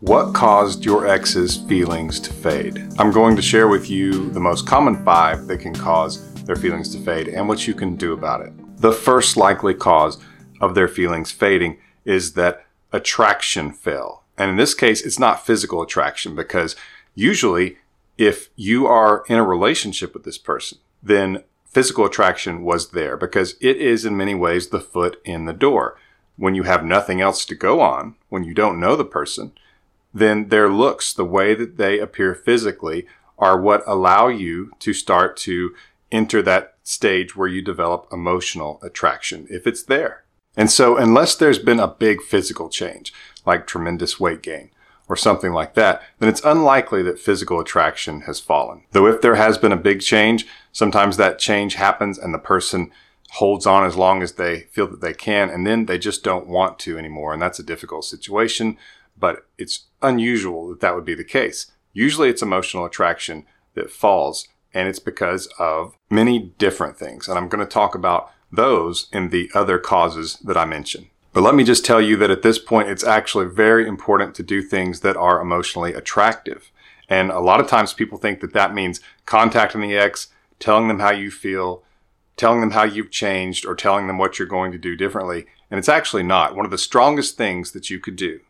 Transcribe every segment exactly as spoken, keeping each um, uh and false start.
What caused your ex's feelings to fade? I'm going to share with you the most common five that can cause their feelings to fade and what you can do about it. The first likely cause of their feelings fading is that attraction fell. And in this case, it's not physical attraction, because usually if you are in a relationship with this person, then physical attraction was there, because it is in many ways the foot in the door. When you have nothing else to go on, when you don't know the person, then their looks, the way that they appear physically, are what allow you to start to enter that stage where you develop emotional attraction, if it's there. And so unless there's been a big physical change, like tremendous weight gain or something like that, then it's unlikely that physical attraction has fallen. Though if there has been a big change, sometimes that change happens and the person holds on as long as they feel that they can, and then they just don't want to anymore. And that's a difficult situation. But it's unusual that that would be the case. Usually it's emotional attraction that falls, and it's because of many different things. And I'm going to talk about those in the other causes that I mentioned. But let me just tell you that at this point, it's actually very important to do things that are emotionally attractive. And a lot of times people think that that means contacting the ex, telling them how you feel, telling them how you've changed, or telling them what you're going to do differently. And it's actually not. One of the strongest things that you could do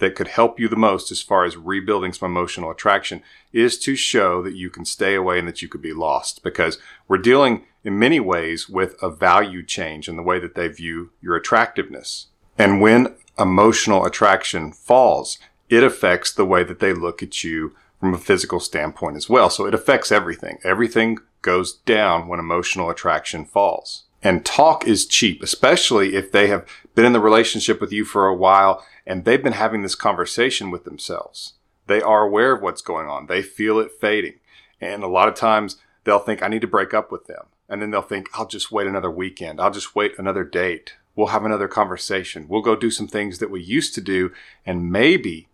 that could help you the most as far as rebuilding some emotional attraction is to show that you can stay away and that you could be lost, because we're dealing in many ways with a value change in the way that they view your attractiveness. And when emotional attraction falls, it affects the way that they look at you from a physical standpoint as well. So it affects everything. Everything goes down when emotional attraction falls. And talk is cheap, especially if they have been in the relationship with you for a while and they've been having this conversation with themselves. They are aware of what's going on. They feel it fading. And a lot of times they'll think, I need to break up with them. And then they'll think, I'll just wait another weekend. I'll just wait another date. We'll have another conversation. We'll go do some things that we used to do, and maybe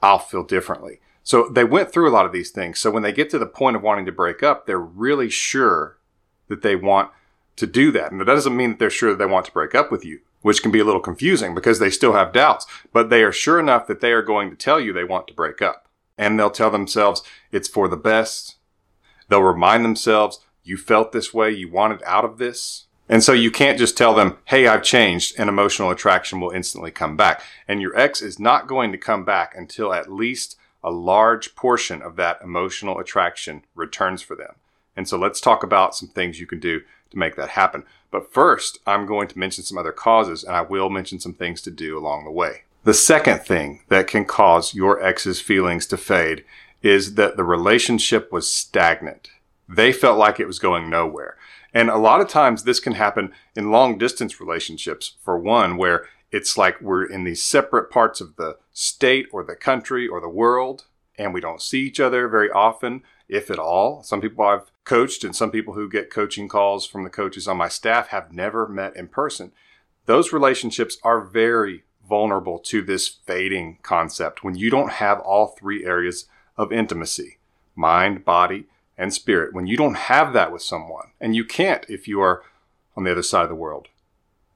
I'll feel differently. So they went through a lot of these things. So when they get to the point of wanting to break up, they're really sure that they want to do that. And that doesn't mean that they're sure that they want to break up with you, which can be a little confusing because they still have doubts, but they are sure enough that they are going to tell you they want to break up. And they'll tell themselves it's for the best. They'll remind themselves, you felt this way, you wanted out of this. And so you can't just tell them, hey, I've changed, and emotional attraction will instantly come back. And your ex is not going to come back until at least a large portion of that emotional attraction returns for them. And so let's talk about some things you can do to make that happen. But first, I'm going to mention some other causes, and I will mention some things to do along the way. The second thing that can cause your ex's feelings to fade is that the relationship was stagnant. They felt like it was going nowhere. And a lot of times this can happen in long distance relationships, for one, where it's like we're in these separate parts of the state or the country or the world, and we don't see each other very often, if at all. Some people I've coached and some people who get coaching calls from the coaches on my staff have never met in person. Those relationships are very vulnerable to this fading concept when you don't have all three areas of intimacy, mind, body, and spirit. When you don't have that with someone, and you can't if you are on the other side of the world.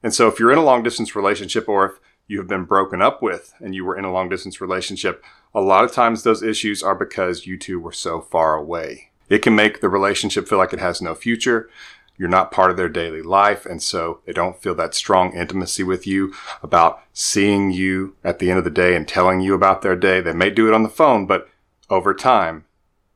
And so if you're in a long distance relationship, or if you have been broken up with and you were in a long distance relationship, a lot of times those issues are because you two were so far away. It can make the relationship feel like it has no future. You're not part of their daily life, and so they don't feel that strong intimacy with you about seeing you at the end of the day and telling you about their day. They may do it on the phone, but over time,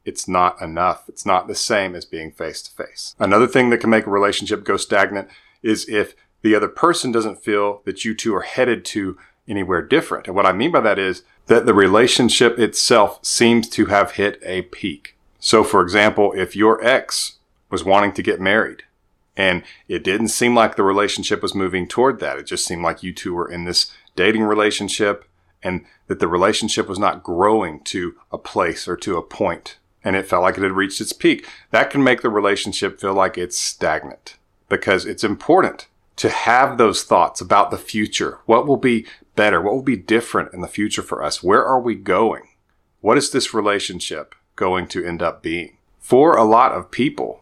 it's not enough. It's not the same as being face to face. Another thing that can make a relationship go stagnant is if the other person doesn't feel that you two are headed to anywhere different. And what I mean by that is that the relationship itself seems to have hit a peak. So for example, if your ex was wanting to get married and it didn't seem like the relationship was moving toward that, it just seemed like you two were in this dating relationship and that the relationship was not growing to a place or to a point, and it felt like it had reached its peak, that can make the relationship feel like it's stagnant, because it's important to have those thoughts about the future. What will be better? What will be different in the future for us? Where are we going? What is this relationship going to end up being? For a lot of people,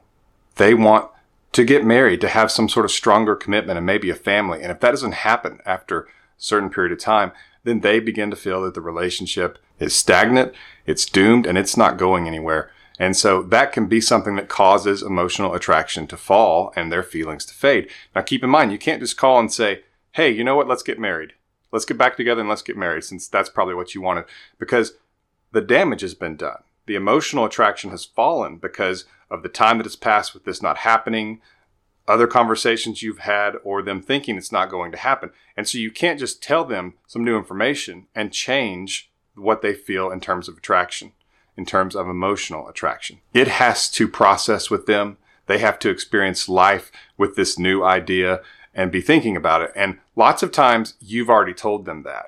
they want to get married, to have some sort of stronger commitment and maybe a family. And if that doesn't happen after a certain period of time, then they begin to feel that the relationship is stagnant, it's doomed, and it's not going anywhere. And so that can be something that causes emotional attraction to fall and their feelings to fade. Now, keep in mind, you can't just call and say, hey, you know what? Let's get married. Let's get back together and let's get married, since that's probably what you wanted, because the damage has been done. The emotional attraction has fallen because of the time that has passed with this not happening, other conversations you've had, or them thinking it's not going to happen. And so you can't just tell them some new information and change what they feel in terms of attraction, in terms of emotional attraction. It has to process with them. They have to experience life with this new idea and be thinking about it. And lots of times you've already told them that.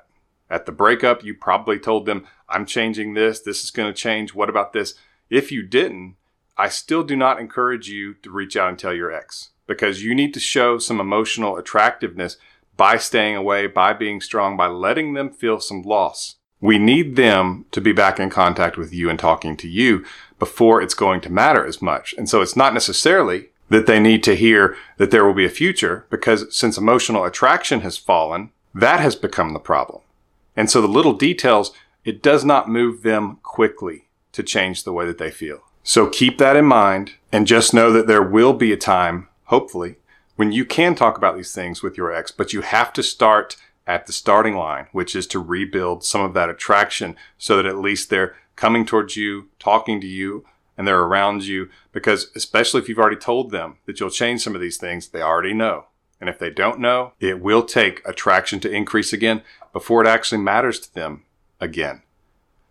At the breakup, you probably told them, I'm changing this. This is going to change. What about this? If you didn't, I still do not encourage you to reach out and tell your ex, because you need to show some emotional attractiveness by staying away, by being strong, by letting them feel some loss. We need them to be back in contact with you and talking to you before it's going to matter as much. And so it's not necessarily that they need to hear that there will be a future, because since emotional attraction has fallen, that has become the problem. And so the little details, it does not move them quickly to change the way that they feel. So keep that in mind, and just know that there will be a time, hopefully, when you can talk about these things with your ex, but you have to start at the starting line, which is to rebuild some of that attraction so that at least they're coming towards you, talking to you, and they're around you. Because especially if you've already told them that you'll change some of these things, they already know. And if they don't know, it will take attraction to increase again before it actually matters to them again.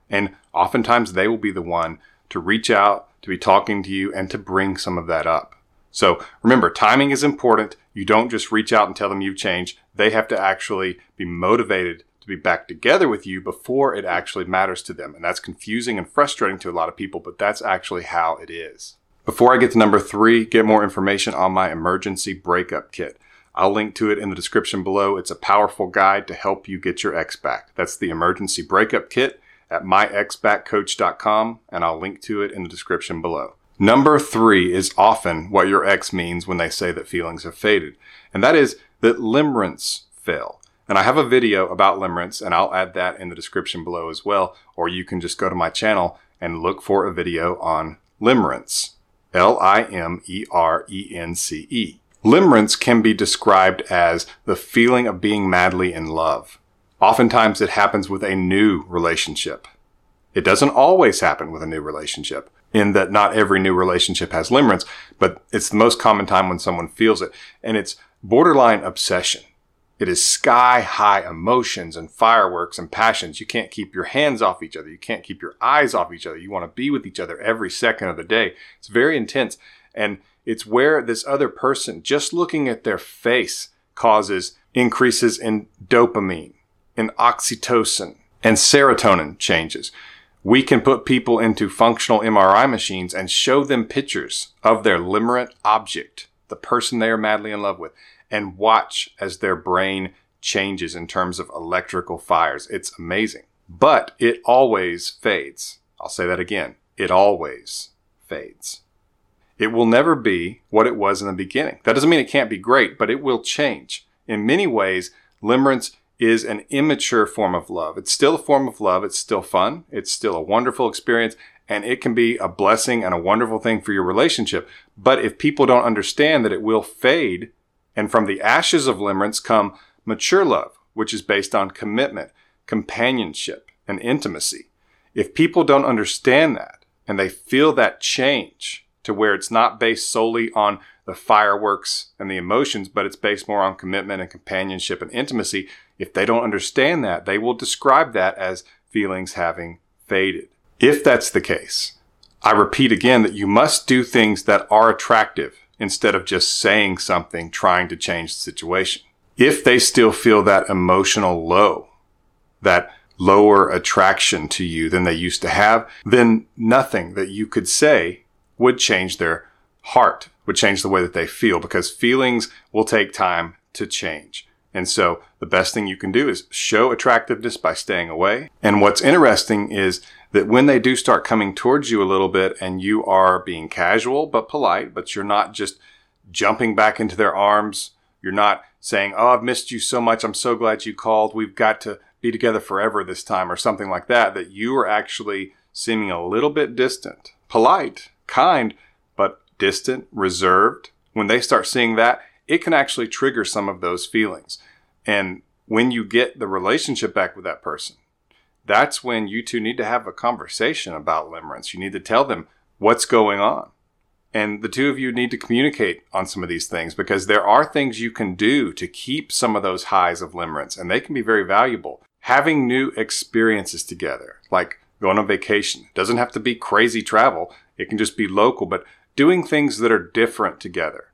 And oftentimes they will be the one to reach out, to be talking to you, and to bring some of that up. So remember, timing is important. You don't just reach out and tell them you've changed. They have to actually be motivated to be back together with you before it actually matters to them. And that's confusing and frustrating to a lot of people, but that's actually how it is. Before I get to number three, get more information on my emergency breakup kit. I'll link to it in the description below. It's a powerful guide to help you get your ex back. That's the emergency breakup kit at my ex back coach dot com, and I'll link to it in the description below. Number three is often what your ex means when they say that feelings have faded, and that is that limerence fell. And I have a video about limerence, and I'll add that in the description below as well, or you can just go to my channel and look for a video on limerence. L I M E R E N C E. Limerence can be described as the feeling of being madly in love. Oftentimes it happens with a new relationship. It doesn't always happen with a new relationship, in that not every new relationship has limerence, but it's the most common time when someone feels it. And it's borderline obsession. It is sky-high emotions and fireworks and passions. You can't keep your hands off each other. You can't keep your eyes off each other. You want to be with each other every second of the day. It's very intense. And it's where this other person, just looking at their face, causes increases in dopamine, in oxytocin, and serotonin changes. We can put people into functional M R I machines and show them pictures of their limerent object, the person they are madly in love with, and watch as their brain changes in terms of electrical fires. It's amazing. But it always fades. I'll say that again. It always fades. It will never be what it was in the beginning. That doesn't mean it can't be great, but it will change. In many ways, limerence is an immature form of love. It's still a form of love. It's still fun. It's still a wonderful experience. And it can be a blessing and a wonderful thing for your relationship. But if people don't understand that it will fade, and from the ashes of limerence come mature love, which is based on commitment, companionship, and intimacy. If people don't understand that, and they feel that change to where it's not based solely on the fireworks and the emotions, but it's based more on commitment and companionship and intimacy, if they don't understand that, they will describe that as feelings having faded. If that's the case, I repeat again that you must do things that are attractive instead of just saying something, trying to change the situation. If they still feel that emotional low, that lower attraction to you than they used to have, then nothing that you could say would change their heart, would change the way that they feel, because feelings will take time to change. And so the best thing you can do is show attractiveness by staying away. And what's interesting is that when they do start coming towards you a little bit and you are being casual but polite, but you're not just jumping back into their arms, you're not saying, oh, I've missed you so much, I'm so glad you called, we've got to be together forever this time or something like that, that you are actually seeming a little bit distant, polite, kind, but distant, reserved. When they start seeing that, it can actually trigger some of those feelings. And when you get the relationship back with that person, that's when you two need to have a conversation about limerence. You need to tell them what's going on. And the two of you need to communicate on some of these things, because there are things you can do to keep some of those highs of limerence, and they can be very valuable. Having new experiences together, like going on vacation. It doesn't have to be crazy travel. It can just be local, but doing things that are different together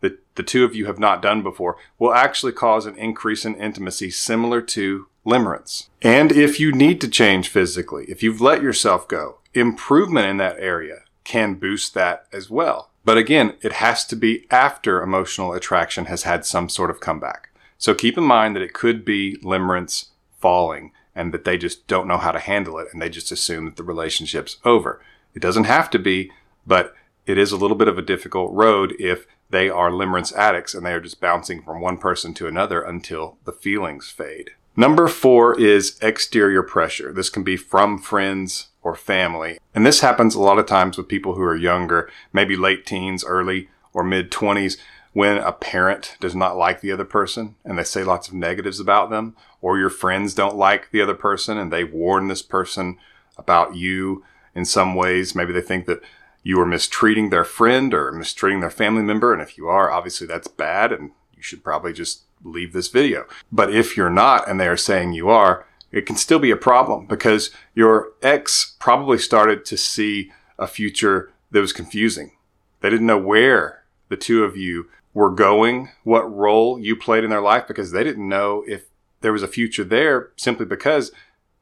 that the two of you have not done before will actually cause an increase in intimacy similar to limerence. And if you need to change physically, if you've let yourself go, improvement in that area can boost that as well. But again, it has to be after emotional attraction has had some sort of comeback. So keep in mind that it could be limerence falling and that they just don't know how to handle it and they just assume that the relationship's over. It doesn't have to be, but it is a little bit of a difficult road if they are limerence addicts and they are just bouncing from one person to another until the feelings fade. Number four is exterior pressure. This can be from friends or family. And this happens a lot of times with people who are younger, maybe late teens, early or mid twenties, when a parent does not like the other person and they say lots of negatives about them, or your friends don't like the other person and they warn this person about you in some ways. Maybe they think that you are mistreating their friend or mistreating their family member. And if you are, obviously that's bad and you should probably just leave this video. But if you're not and they are saying you are, it can still be a problem because your ex probably started to see a future that was confusing. They didn't know where the two of you were going, what role you played in their life, because they didn't know if there was a future there simply because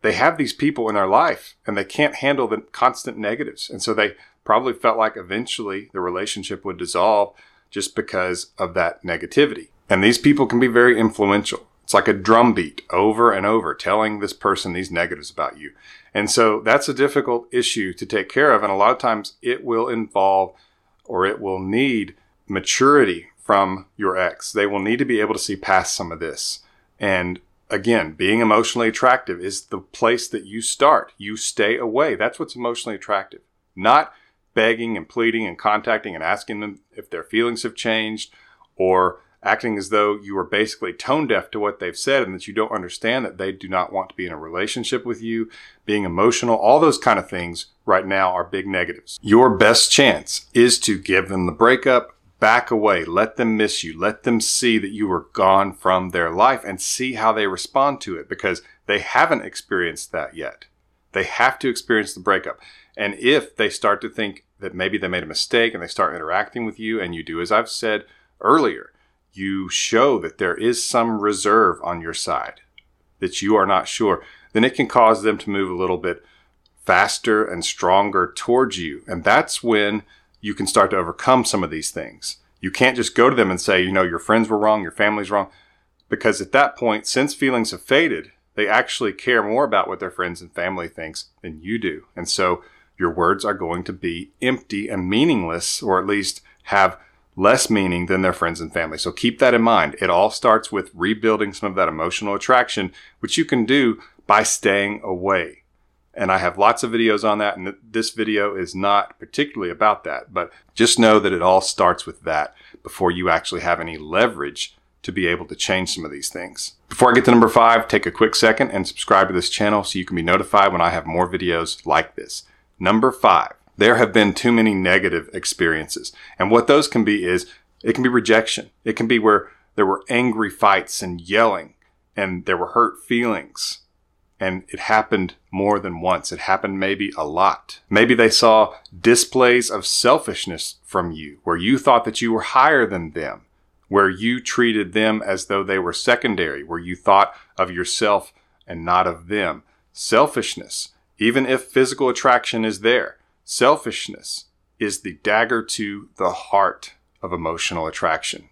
they have these people in their life and they can't handle the constant negatives. And so they probably felt like eventually the relationship would dissolve just because of that negativity. And these people can be very influential. It's like a drumbeat over and over telling this person these negatives about you. And so that's a difficult issue to take care of. And a lot of times it will involve or it will need maturity from your ex. They will need to be able to see past some of this. And again, being emotionally attractive is the place that you start. You stay away. That's what's emotionally attractive. Not begging and pleading and contacting and asking them if their feelings have changed or acting as though you are basically tone deaf to what they've said and that you don't understand that they do not want to be in a relationship with you, being emotional, all those kind of things right now are big negatives. Your best chance is to give them the breakup, back away, let them miss you, let them see that you were gone from their life and see how they respond to it because they haven't experienced that yet. They have to experience the breakup. And if they start to think that maybe they made a mistake and they start interacting with you and you do, as I've said earlier, you show that there is some reserve on your side, that you are not sure, then it can cause them to move a little bit faster and stronger towards you. And that's when you can start to overcome some of these things. You can't just go to them and say, you know, your friends were wrong, your family's wrong. Because at that point, since feelings have faded, they actually care more about what their friends and family thinks than you do. And so your words are going to be empty and meaningless, or at least have less meaning than their friends and family. So keep that in mind. It all starts with rebuilding some of that emotional attraction, which you can do by staying away. And I have lots of videos on that. And this video is not particularly about that, but just know that it all starts with that before you actually have any leverage to be able to change some of these things. Before I get to number five, take a quick second and subscribe to this channel so you can be notified when I have more videos like this. Number five. There have been too many negative experiences. And what those can be is, it can be rejection. It can be where there were angry fights and yelling and there were hurt feelings. And it happened more than once. It happened maybe a lot. Maybe they saw displays of selfishness from you, where you thought that you were higher than them, where you treated them as though they were secondary, where you thought of yourself and not of them. Selfishness, even if physical attraction is there. Selfishness is the dagger to the heart of emotional attraction.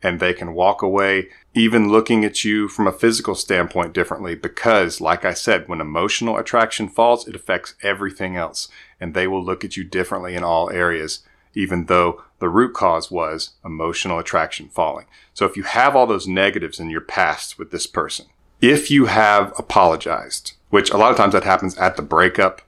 And they can walk away even looking at you from a physical standpoint differently because, like I said, when emotional attraction falls, it affects everything else. And they will look at you differently in all areas, even though the root cause was emotional attraction falling. So if you have all those negatives in your past with this person, if you have apologized, which a lot of times that happens at the breakup,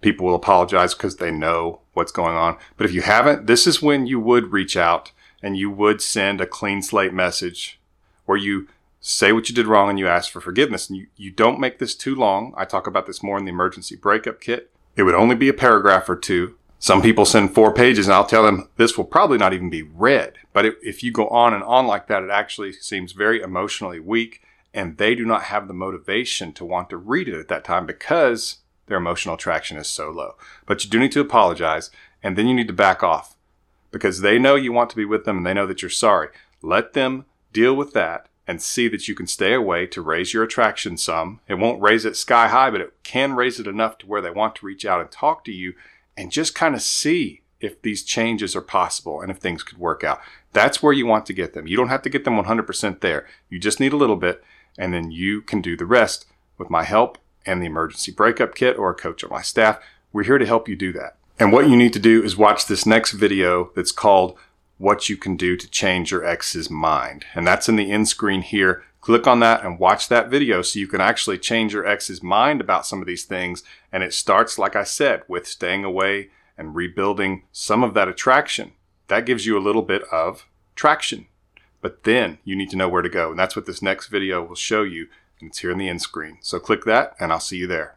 people will apologize because they know what's going on. But if you haven't, this is when you would reach out and you would send a clean slate message where you say what you did wrong and you ask for forgiveness. And you, you don't make this too long. I talk about this more in the emergency breakup kit. It would only be a paragraph or two. Some people send four pages and I'll tell them this will probably not even be read. But if, if you go on and on like that, it actually seems very emotionally weak, and they do not have the motivation to want to read it at that time because their emotional traction is so low. But you do need to apologize, and then you need to back off because they know you want to be with them and they know that you're sorry. Let them deal with that and see that you can stay away to raise your attraction some. It won't raise it sky high, but it can raise it enough to where they want to reach out and talk to you and just kind of see if these changes are possible and if things could work out. That's where you want to get them. You don't have to get them one hundred percent there. You just need a little bit, and then you can do the rest with my help and the emergency breakup kit or a coach on my staff. We're here to help you do that. And what you need to do is watch this next video that's called What You Can Do to Change Your Ex's Mind. And that's in the end screen here. Click on that and watch that video so you can actually change your ex's mind about some of these things. And it starts, like I said, with staying away and rebuilding some of that attraction. That gives you a little bit of traction. But then you need to know where to go. And that's what this next video will show you. It's here in the end screen. So click that and I'll see you there.